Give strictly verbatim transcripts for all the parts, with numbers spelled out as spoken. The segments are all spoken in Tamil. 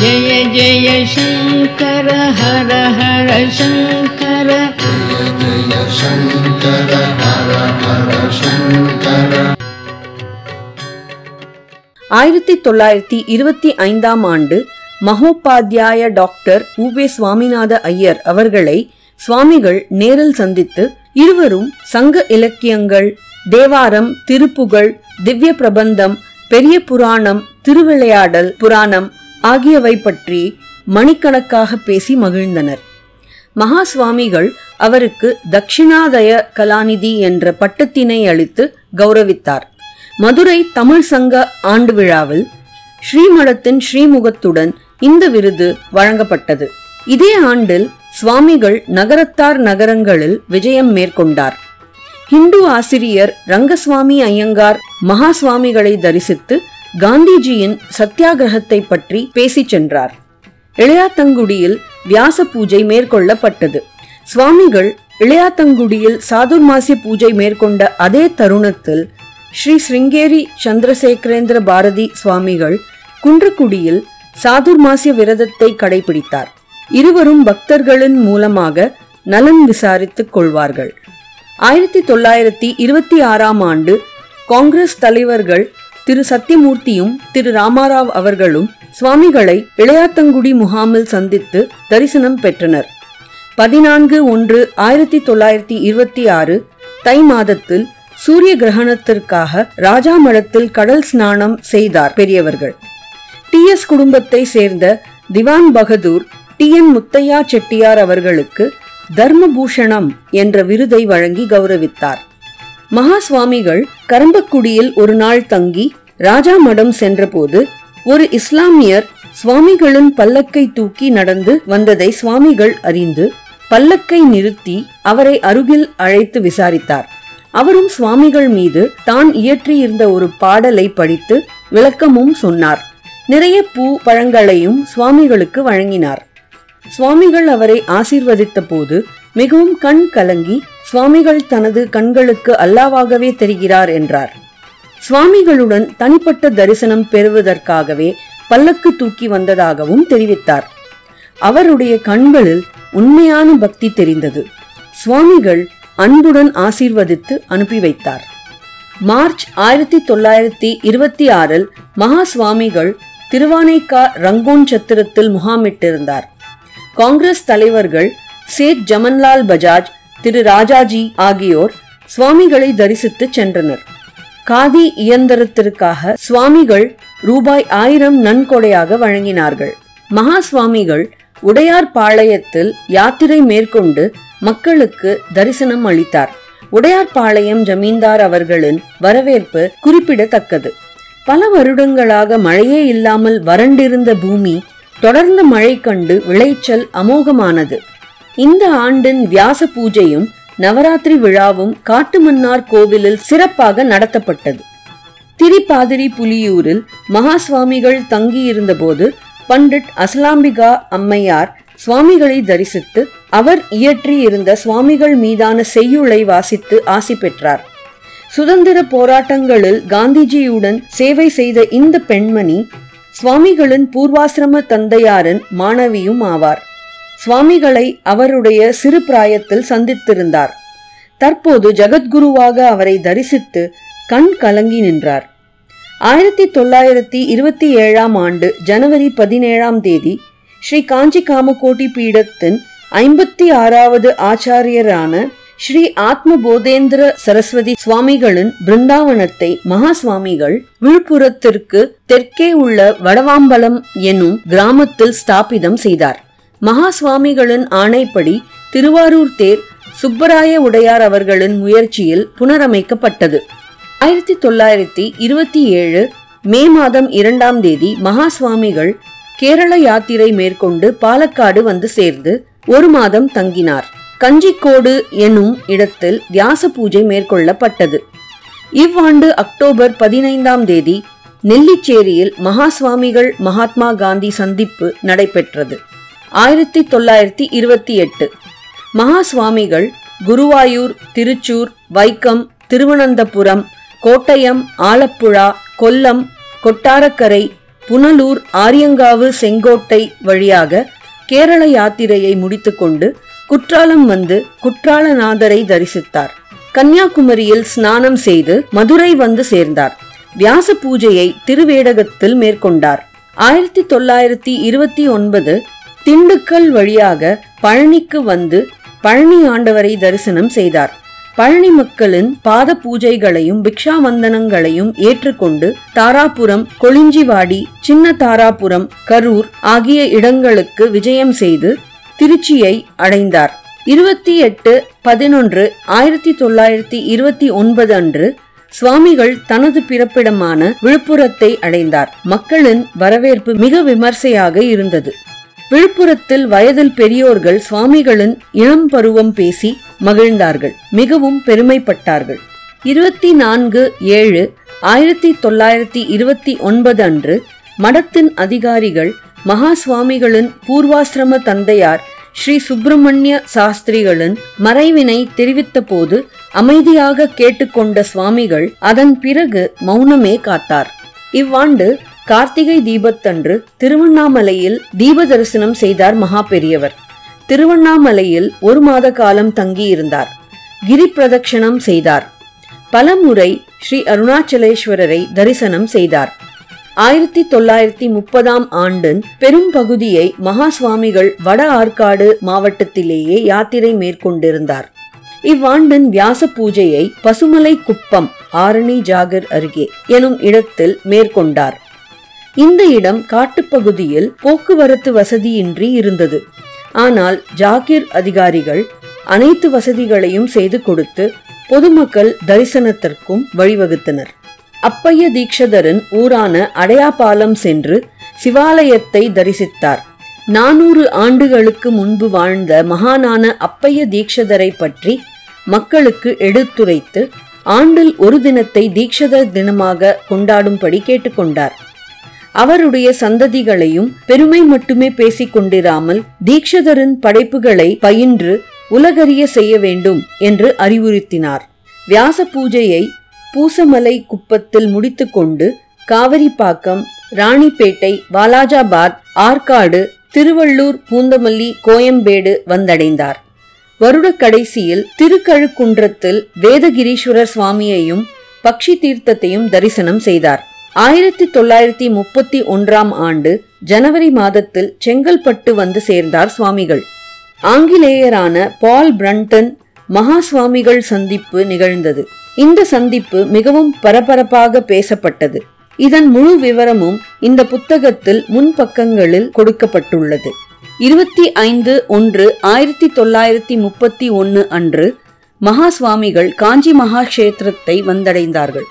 ஜெய ஜெய சங்கர ஹர ஹர சங்கர ஜெய சங்கர ஹர ஹர சங்கர. ஆயிரத்தி தொள்ளாயிரத்தி இருபத்தி ஐந்தாம் ஆண்டு மகோபாத்தியாய டாக்டர் உவே சுவாமிநாத ஐயர் அவர்களை சுவாமிகள் நேரில் சந்தித்து இருவரும் சங்க இலக்கியங்கள், தேவாரம், திருப்புகழ், திவ்ய பிரபந்தம், பெரிய புராணம், திருவிளையாடல் புராணம் ஆகியவை பற்றி மணிக்கணக்காக பேசி மகிழ்ந்தனர். மகா சுவாமிகள் அவருக்கு தக்ஷிணாதய கலாநிதி என்ற பட்டத்தினை அளித்து கௌரவித்தார். மதுரை தமிழ் சங்க ஆண்டு விழாவில் ஸ்ரீமடத்தின் ஸ்ரீமுகத்துடன் இந்த விருது வழங்கப்பட்டது. இதே ஆண்டில் சுவாமிகள் நகரத்தார் நகரங்களில் விஜயம் மேற்கொண்டார். ஹிந்து ஆசிரியர் ரங்கசுவாமி ஐயங்கார் மகா சுவாமிகளை தரிசித்து காந்திஜியின் சத்தியாகிரகத்தை பற்றி பேசி சென்றார். இளையாத்தங்குடியில் வியாச பூஜை மேற்கொள்ளப்பட்டது. சுவாமிகள் இளையாத்தங்குடியில் சாதுர்மாசிய பூஜை மேற்கொண்ட அதே தருணத்தில் ஸ்ரீ சிருங்கேரி சந்திரசேகரேந்திர பாரதி சுவாமிகள் குன்றக்குடியில் சாதுர்மாசிய விரதத்தை கடைபிடித்தார். இருவரும் பக்தர்களின் மூலமாக நலன் விசாரித்துக் கொள்வார்கள். ஆயிரத்தி தொள்ளாயிரத்தி இருபத்தி ஆறாம் ஆண்டு காங்கிரஸ் தலைவர்கள் திரு சத்யமூர்த்தியும் திரு ராமாராவ் அவர்களும் சுவாமிகளை இளையாத்தங்குடி முகாமில் சந்தித்து தரிசனம் பெற்றனர். பதினான்கு ஒன்று ஆயிரத்தி தொள்ளாயிரத்தி இருபத்தி ஆறு தை மாதத்தில் சூரிய கிரகணத்திற்காக ராஜாமடத்தில் கடல் ஸ்நானம் செய்தார் பெரியவர்கள். டி எஸ் குடும்பத்தை சேர்ந்த திவான் பகதூர் டி என் முத்தையா செட்டியார் அவர்களுக்கு தர்மபூஷணம் என்ற விருதை வழங்கி கௌரவித்தார். மகா சுவாமிகள் கரம்பக்குடியில் ஒரு நாள் தங்கி ராஜா மடம் சென்றபோது ஒரு இஸ்லாமியர் சுவாமிகளின் பல்லக்கை தூக்கி நடந்து வந்ததை சுவாமிகள் அறிந்து பல்லக்கை நிறுத்தி அவரை அருகில் அழைத்து விசாரித்தார். அவரும் சுவாமிகள் மீது தான் இயற்றியிருந்த ஒரு பாடலை படித்து விளக்கமும் சொன்னார். நிறைய பூ பழங்களையும் சுவாமிகளுக்கு வழங்கினார். சுவாமிகள் அவரை ஆசீர்வதித்த போது மிகவும் கண் கலங்கி சுவாமிகள் தனது கண்களுக்கு அல்லாவாகவே தெரிகிறார் என்றார். சுவாமிகளுடன் தனிப்பட்ட தரிசனம் பெறுவதற்காகவே பல்லக்கு தூக்கி வந்ததாகவும் தெரிவித்தார். அவருடைய கண்களில் உண்மையான பக்தி தெரிந்தது. சுவாமிகள் அன்புடன் ஆசீர்வதித்து அனுப்பி வைத்தார். மார்ச் ஆயிரத்தி தொள்ளாயிரத்தி இருபத்தி ஆறில் மகா சுவாமிகள் திருவானைக்கா ரங்கோன் சத்திரத்தில் முகாமிட்டிருந்தார். காங்கிரஸ் தலைவர்கள் சேத் ஜமன்லால் பஜாஜ், திரு ராஜாஜி ஆகியோர் சுவாமிகளை தரிசித்து சென்றனர். காதி இயந்திரத்திற்காக சுவாமிகள் ரூபாய் ஆயிரம் நன்கொடையாக வழங்கினார்கள். மகா சுவாமிகள் உடையார் பாளையத்தில் யாத்திரை மேற்கொண்டு மக்களுக்கு தரிசனம் அளித்தார். உடையார் பாளையம் ஜமீன்தார் அவர்களின் வரவேற்பு குறிப்பிடத்தக்கது. பல வருடங்களாக மழையே இல்லாமல் வறண்டிருந்த பூமி தொடர்ந்து மழை கண்டு விளைச்சல் அமோகமானது. இந்த ஆண்டின் வியாச பூஜையும் நவராத்திரி விழாவும் காட்டுமன்னார் கோவிலில் சிறப்பாக நடத்தப்பட்டது. திரிபாதிரி புலியூரில் மகா சுவாமிகள் தங்கியிருந்தபோது பண்டிட் அசலாம்பிகா அம்மையார் சுவாமிகளை தரிசித்து அவர் இயற்றி இருந்த சுவாமிகள் மீதான செய்யுளை வாசித்து ஆசி பெற்றார். சுதந்திர போராட்டங்களில் காந்திஜியுடன் சேவை செய்த இந்த பெண்மணி சுவாமிகளின் பூர்வாசிரம தந்தையாரின் மாணவியும் ஆவார். சுவாமிகளை அவருடைய சிறு பிராயத்தில் சந்தித்திருந்தார். தற்போது ஜகத்குருவாக அவரை தரிசித்து கண் கலங்கி நின்றார். ஆயிரத்தி தொள்ளாயிரத்தி இருபத்தி ஏழாம் ஆண்டு ஜனவரி பதினேழாம் தேதி ஸ்ரீ காஞ்சி காமகோட்டி பீடத்தின் ஐம்பத்தி ஆறாவது ஆச்சாரியரான ஸ்ரீ ஆத்மபோதேந்திர சரஸ்வதி சுவாமிகளின் பிருந்தாவனத்தை மகா சுவாமிகள் விழுப்புரத்திற்கு தெற்கே உள்ள வடவாம்பலம் என்னும் கிராமத்தில் ஸ்தாபிதம் செய்தார். மகா சுவாமிகளின் ஆணைப்படி திருவாரூர் தேர் சுப்பராய உடையார் அவர்களின் முயற்சியில் புனரமைக்கப்பட்டது. ஆயிரத்தி தொள்ளாயிரத்தி இருபத்தி ஏழு மே மாதம் இரண்டாம் தேதி மகா சுவாமிகள் கேரள யாத்திரை மேற்கொண்டு பாலக்காடு வந்து சேர்ந்து ஒரு மாதம் தங்கினார். கஞ்சிக்கோடு என்னும் இடத்தில் வியாச பூஜை மேற்கொள்ளப்பட்டது. இவ்வாண்டு அக்டோபர் பதினைந்தாம் தேதி நெல்லிச்சேரியில் மகா சுவாமிகள் மகாத்மா காந்தி சந்திப்பு நடைபெற்றது. ஆயிரத்தி தொள்ளாயிரத்தி இருபத்தி எட்டு மகா சுவாமிகள் குருவாயூர், திருச்சூர், வைக்கம், திருவனந்தபுரம், கோட்டயம், ஆலப்புழா, கொல்லம், கொட்டாரக்கரை, புனலூர், ஆரியங்காவு, செங்கோட்டை வழியாக கேரள யாத்திரையை முடித்துக்கொண்டு குற்றாலம் வந்து குற்றாலநாதரை தரிசித்தார். கன்னியாகுமரியில் ஸ்நானம் செய்து மதுரை வந்து சேர்ந்தார். வியாச பூஜையை திருவேடகத்தில் மேற்கொண்டார். ஆயிரத்தி தொள்ளாயிரத்தி இருபத்தி ஒன்பது திண்டுக்கல் வழியாக பழனிக்கு வந்து பழனி ஆண்டவரை தரிசனம் செய்தார். பழனி மக்களின் பாத பூஜைகளையும் பிக்ஷாவந்தனங்களையும் ஏற்றுக்கொண்டு தாராபுரம், கொளிஞ்சிவாடி, சின்ன தாராபுரம், கரூர் ஆகிய இடங்களுக்கு விஜயம் செய்து திருச்சியை அடைந்தார். இருபத்தி எட்டு பதினொன்று ஆயிரத்தி தொள்ளாயிரத்தி இருபத்தி ஒன்பது அன்று சுவாமிகள் தனது பிறப்பிடமான விழுப்புரத்தை அடைந்தார். மக்களின் வரவேற்பு மிக விமர்சையாக இருந்தது. விழுப்புரத்தில் வயதில் பெரியோர்கள் சுவாமிகளின் இளம் பருவம் பேசி மகிழ்ந்தார்கள், மிகவும் பெருமைப்பட்டார்கள். இருபத்தி நான்கு ஏழு ஆயிரத்தி தொள்ளாயிரத்தி இருபத்தி ஒன்பது அன்று மடத்தின் அதிகாரிகள் மகா சுவாமிகளின் பூர்வாசிரம தந்தையார் ஸ்ரீ சுப்பிரமணிய சாஸ்திரிகளின் மறைவினை தெரிவித்த போது அமைதியாக கேட்டுக்கொண்ட சுவாமிகள் அதன் பிறகு மௌனமே காத்தார். இவ்வாண்டு கார்த்திகை தீபத்தன்று திருவண்ணாமலையில் தீப தரிசனம் செய்தார் மகா பெரியவர். திருவண்ணாமலையில் ஒரு மாத காலம் தங்கியிருந்தார். கிரி பிரதட்சணம் செய்தார். பல முறை ஸ்ரீ அருணாச்சலேஸ்வரரை தரிசனம் செய்தார். ஆயிரத்தி தொள்ளாயிரத்தி முப்பதாம் ஆண்டின் பெரும் பகுதியை மகா சுவாமிகள் வட ஆற்காடு மாவட்டத்திலேயே யாத்திரை மேற்கொண்டிருந்தார். இவ்வாண்டின் வியாச பூஜையை பசுமலை குப்பம், ஆரணி ஜாகர் அருகே எனும் இடத்தில் மேற்கொண்டார். இந்த இடம் காட்டுப்பகுதியில் போக்குவரத்து வசதியின்றி இருந்தது. ஆனால் ஜாகிர் அதிகாரிகள் அனைத்து வசதிகளையும் செய்து கொடுத்து பொதுமக்கள் தரிசனத்திற்கும் வழிவகுத்தனர். அப்பைய தீக்ஷதரின் ஊரான அடையாபாலம் சென்று சிவாலயத்தை தரிசித்தார். நானூறு ஆண்டுகளுக்கு முன்பு வாழ்ந்த மகானான அப்பைய தீக்ஷதரை பற்றி மக்களுக்கு எடுத்துரைத்து ஆண்டில் ஒரு தினத்தை தீக்ஷதர் தினமாக கொண்டாடும்படி கேட்டுக்கொண்டார். அவருடைய சந்ததிகளையும் பெருமை மட்டுமே பேசிக் கொண்டிராமல் தீக்ஷதரின் படைப்புகளை பயின்று உலகறிய செய்ய வேண்டும் என்று அறிவுறுத்தினார். வியாச பூஜையை பூசமலை குப்பத்தில் முடித்துக்கொண்டு காவிரிப்பாக்கம், ராணிப்பேட்டை, வாலாஜாபாத், ஆற்காடு, திருவள்ளூர், பூந்தமல்லி, கோயம்பேடு வந்தடைந்தார். வருட கடைசியில் திருக்கழுக்குன்றத்தில் வேதகிரீஸ்வரர் சுவாமியையும் பக்ஷி தீர்த்தத்தையும் தரிசனம் செய்தார். ஆயிரத்தி தொள்ளாயிரத்தி முப்பத்தி ஒன்றாம் ஆண்டு ஜனவரி மாதத்தில் செங்கல்பட்டு வந்து சேர்ந்தார் சுவாமிகள். ஆங்கிலேயரான பால் பிரண்டன் மகா சுவாமிகள் சந்திப்பு நிகழ்ந்தது. இந்த சந்திப்பு மிகவும் பரபரப்பாக பேசப்பட்டது. இதன் முழு விவரமும் இந்த புத்தகத்தில் முன்பக்கங்களில் கொடுக்கப்பட்டுள்ளது. இருபத்தி ஐந்து ஒன்று ஆயிரத்தி தொள்ளாயிரத்தி முப்பத்தி ஒன்று அன்று மகா சுவாமிகள் காஞ்சி மகா கஷேத்திரத்தை வந்தடைந்தார்கள்.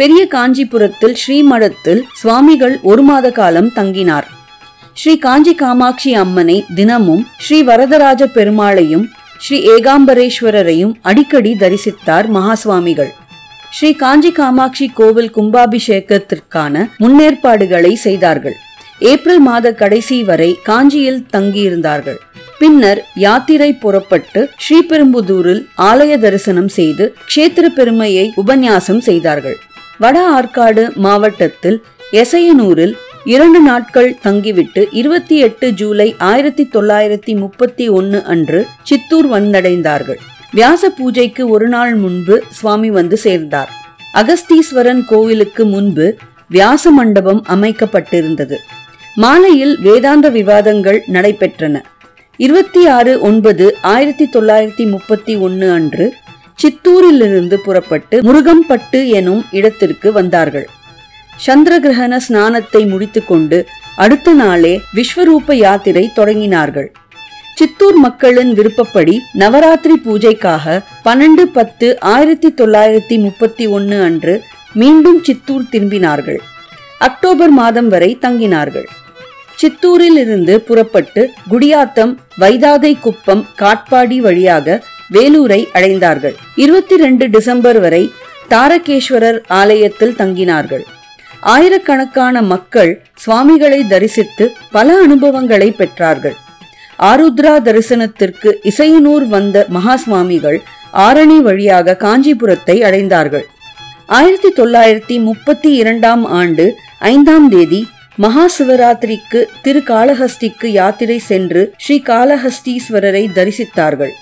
பெரிய காஞ்சிபுரத்தில் ஸ்ரீமடத்தில் சுவாமிகள் ஒரு மாத காலம் தங்கினார். ஸ்ரீ காஞ்சி காமாட்சி அம்மனை தினமும், ஸ்ரீ வரதராஜ பெருமாளையும் ஸ்ரீ ஏகாம்பரேஸ்வரரையும் அடிக்கடி தரிசித்தார் மகாசுவாமிகள். ஸ்ரீ காஞ்சி காமாட்சி கோவில் கும்பாபிஷேகத்திற்கான முன்னேற்பாடுகளை செய்தார்கள். ஏப்ரல் மாத கடைசி வரை காஞ்சியில் தங்கியிருந்தார்கள். பின்னர் யாத்திரை புறப்பட்டு ஸ்ரீபெரும்புதூரில் ஆலய தரிசனம் செய்து க்ஷேத்திர பெருமையை உபன்யாசம் செய்தார்கள். வட ஆற்காடு மாவட்டத்தில் எசையனூரில் இரண்டு நாட்கள் தங்கிவிட்டு இருபத்தி எட்டு ஜூலை ஆயிரத்தி தொள்ளாயிரத்தி முப்பத்தி ஒன்னு அன்று சித்தூர் வந்தடைந்தார்கள். வியாச பூஜைக்கு ஒரு நாள் முன்பு சுவாமி வந்து சேர்ந்தார். அகஸ்தீஸ்வரன் கோவிலுக்கு முன்பு வியாச மண்டபம் அமைக்கப்பட்டிருந்தது. மாலையில் வேதாந்த விவாதங்கள் நடைபெற்றன. இருபத்தி ஆறு ஒன்பது ஆயிரத்தி தொள்ளாயிரத்தி முப்பத்தி ஒன்னு அன்று சித்தூரிலிருந்து புறப்பட்டு முருகம்பட்டு எனும் இடத்திற்கு வந்தார்கள். சந்திரகிரகண ஸ்நானத்தை முடித்துக்கொண்டு அடுத்த நாளே விஸ்வரூப யாத்திரை தொடங்கினார்கள். சித்தூர் மக்களின் விருப்பப்படி நவராத்திரி பூஜைக்காக பன்னெண்டு பத்து ஆயிரத்தி தொள்ளாயிரத்தி முப்பத்தி ஒன்னு அன்று மீண்டும் சித்தூர் திரும்பினார்கள். அக்டோபர் மாதம் வரை தங்கினார்கள். சித்தூரில் இருந்து புறப்பட்டு குடியாத்தம், வைதாதை குப்பம், காட்பாடி வழியாக வேலூரை அடைந்தார்கள். இருபத்தி ரெண்டு டிசம்பர் வரை தாரகேஸ்வரர் ஆலயத்தில் தங்கினார்கள். ஆயிரக்கணக்கான மக்கள் சுவாமிகளை தரிசித்து பல அனுபவங்களை பெற்றார்கள். ஆருத்ரா தரிசனத்திற்கு இசையனூர் வந்த மகா சுவாமிகள் ஆரணி வழியாக காஞ்சிபுரத்தை அடைந்தார்கள். ஆயிரத்தி தொள்ளாயிரத்தி முப்பத்தி இரண்டாம் ஆண்டு ஐந்தாம் தேதி மகா சிவராத்திரிக்கு திரு காளஹஸ்திக்கு யாத்திரை சென்று ஸ்ரீ காளஹஸ்தீஸ்வரரை தரிசித்தார்கள்.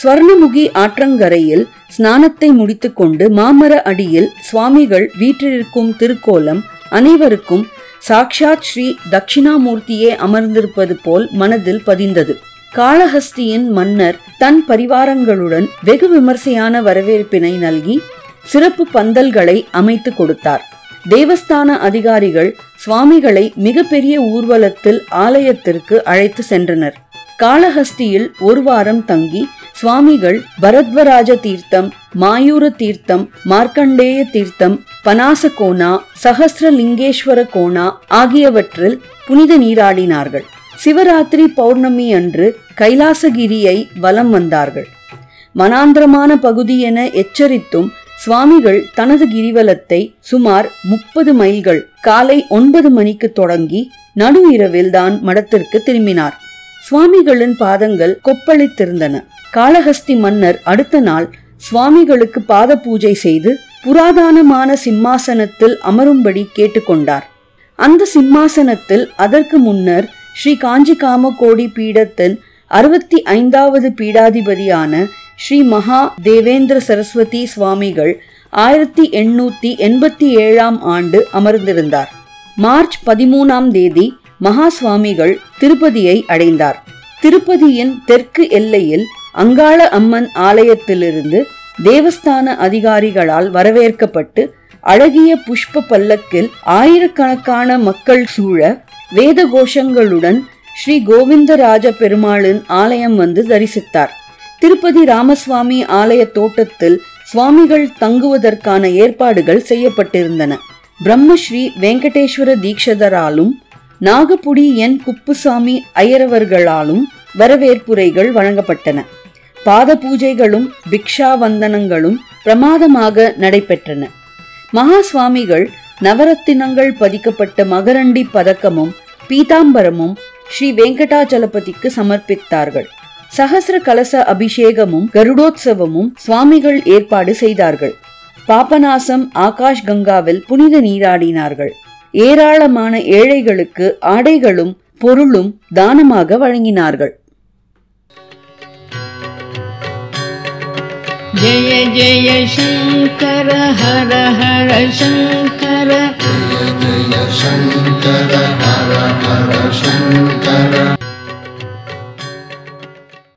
ஸ்வர்ணமுகி ஆற்றங்கரையில் ஸ்நானத்தை முடித்துக்கொண்டு மாமர அடியில் சுவாமிகள் வீற்றிருக்கும் திருக்கோலம் அனைவருக்கும் சாக்ஷாத் ஸ்ரீ தட்சிணாமூர்த்தியே அமர்ந்திருப்பது போல் மனதில் பதிந்தது. காளஹஸ்தியின் மன்னர் தன் பரிவாரங்களுடன் வெகு விமர்சையான வரவேற்பினை நல்கி சிறப்பு பந்தல்களை அமைத்து கொடுத்தார். தேவஸ்தான அதிகாரிகள் சுவாமிகளை மிகப்பெரிய ஊர்வலத்தில் ஆலயத்திற்கு அழைத்து சென்றனர். காளஹஸ்தியில் ஒரு வாரம் தங்கி சுவாமிகள் பரத்வராஜ தீர்த்தம், மாயூர தீர்த்தம், மார்க்கண்டேய தீர்த்தம், பனாச கோணா, சஹஸ்ரலிங்கேஸ்வர கோணா ஆகியவற்றில் புனித நீராடினார்கள். சிவராத்திரி பௌர்ணமி அன்று கைலாசகிரியை வலம் வந்தார்கள். மனாந்திரமான பகுதி என எச்சரித்தும் சுவாமிகள் தனது கிரிவலத்தை சுமார் முப்பது மைல்கள் காலை ஒன்பது மணிக்கு தொடங்கி நடு இரவில் தான் மடத்திற்கு திரும்பினார். சுவாமிகளின் பாதங்கள் கொப்பளித்திருந்தன. காளஹஸ்தி மன்னர் அடுத்த நாள் சுவாமிகளுக்கு பாத பூஜை செய்து புராதானமான சிம்மாசனத்தில் அமரும்படி கேட்டுக்கொண்டார். அந்த சிம்மாசனத்தில் அதற்கு முன்னர் ஸ்ரீ காஞ்சி காமகோடி பீடத்தின் அறுபத்தி ஐந்தாவது பீடாதிபதியான ஸ்ரீ மகா தேவேந்திர சரஸ்வதி சுவாமிகள் ஆயிரத்தி எண்ணூத்தி எண்பத்தி ஏழாம் ஆண்டு அமர்ந்திருந்தார். மார்ச் பதிமூணாம் தேதி மகா சுவாமிகள் திருப்பதியை அடைந்தார். திருப்பதியின் தெற்கு எல்லையில் அங்காள அம்மன் ஆலயத்திலிருந்து தேவஸ்தான அதிகாரிகளால் வரவேற்கப்பட்டு அழகிய புஷ்ப பல்லக்கில் ஆயிரக்கணக்கான மக்கள் சூழ வேத கோஷங்களுடன் ஸ்ரீ கோவிந்தராஜ பெருமாளின் ஆலயம் வந்து தரிசித்தார். திருப்பதி ராமசுவாமி ஆலய தோட்டத்தில் சுவாமிகள் தங்குவதற்கான ஏற்பாடுகள் செய்யப்பட்டிருந்தன. பிரம்மஸ்ரீ வெங்கடேஸ்வர தீக்ஷதராலும் நாகபுடி என் குப்புசாமி அய்யரவர்களாலும் வரவேற்புரைகள் வழங்கப்பட்டன. பாத பூஜைகளும் பிக்ஷா வந்தனங்களும் பிரமாதமாக நடைபெற்றன. மகா சுவாமிகள் நவரத்தினங்கள் பதிக்கப்பட்ட மகரண்டி பதக்கமும் பீதாம்பரமும் ஸ்ரீ வெங்கடாச்சலபதிக்கு சமர்ப்பித்தார்கள். சஹஸ்ர கலச அபிஷேகமும் கருடோத்சவமும் சுவாமிகள் ஏற்பாடு செய்தார்கள். பாபநாசம் ஆகாஷ் கங்காவில் புனித நீராடினார்கள். ஏராளமான ஏழைகளுக்கு ஆடைகளும் பொருளும் தானமாக வழங்கினார்கள். ஜெய ஜெய சங்கர ஹர ஹர சங்கர ஜெய ஜெய சங்கர ஹர ஹர சங்கர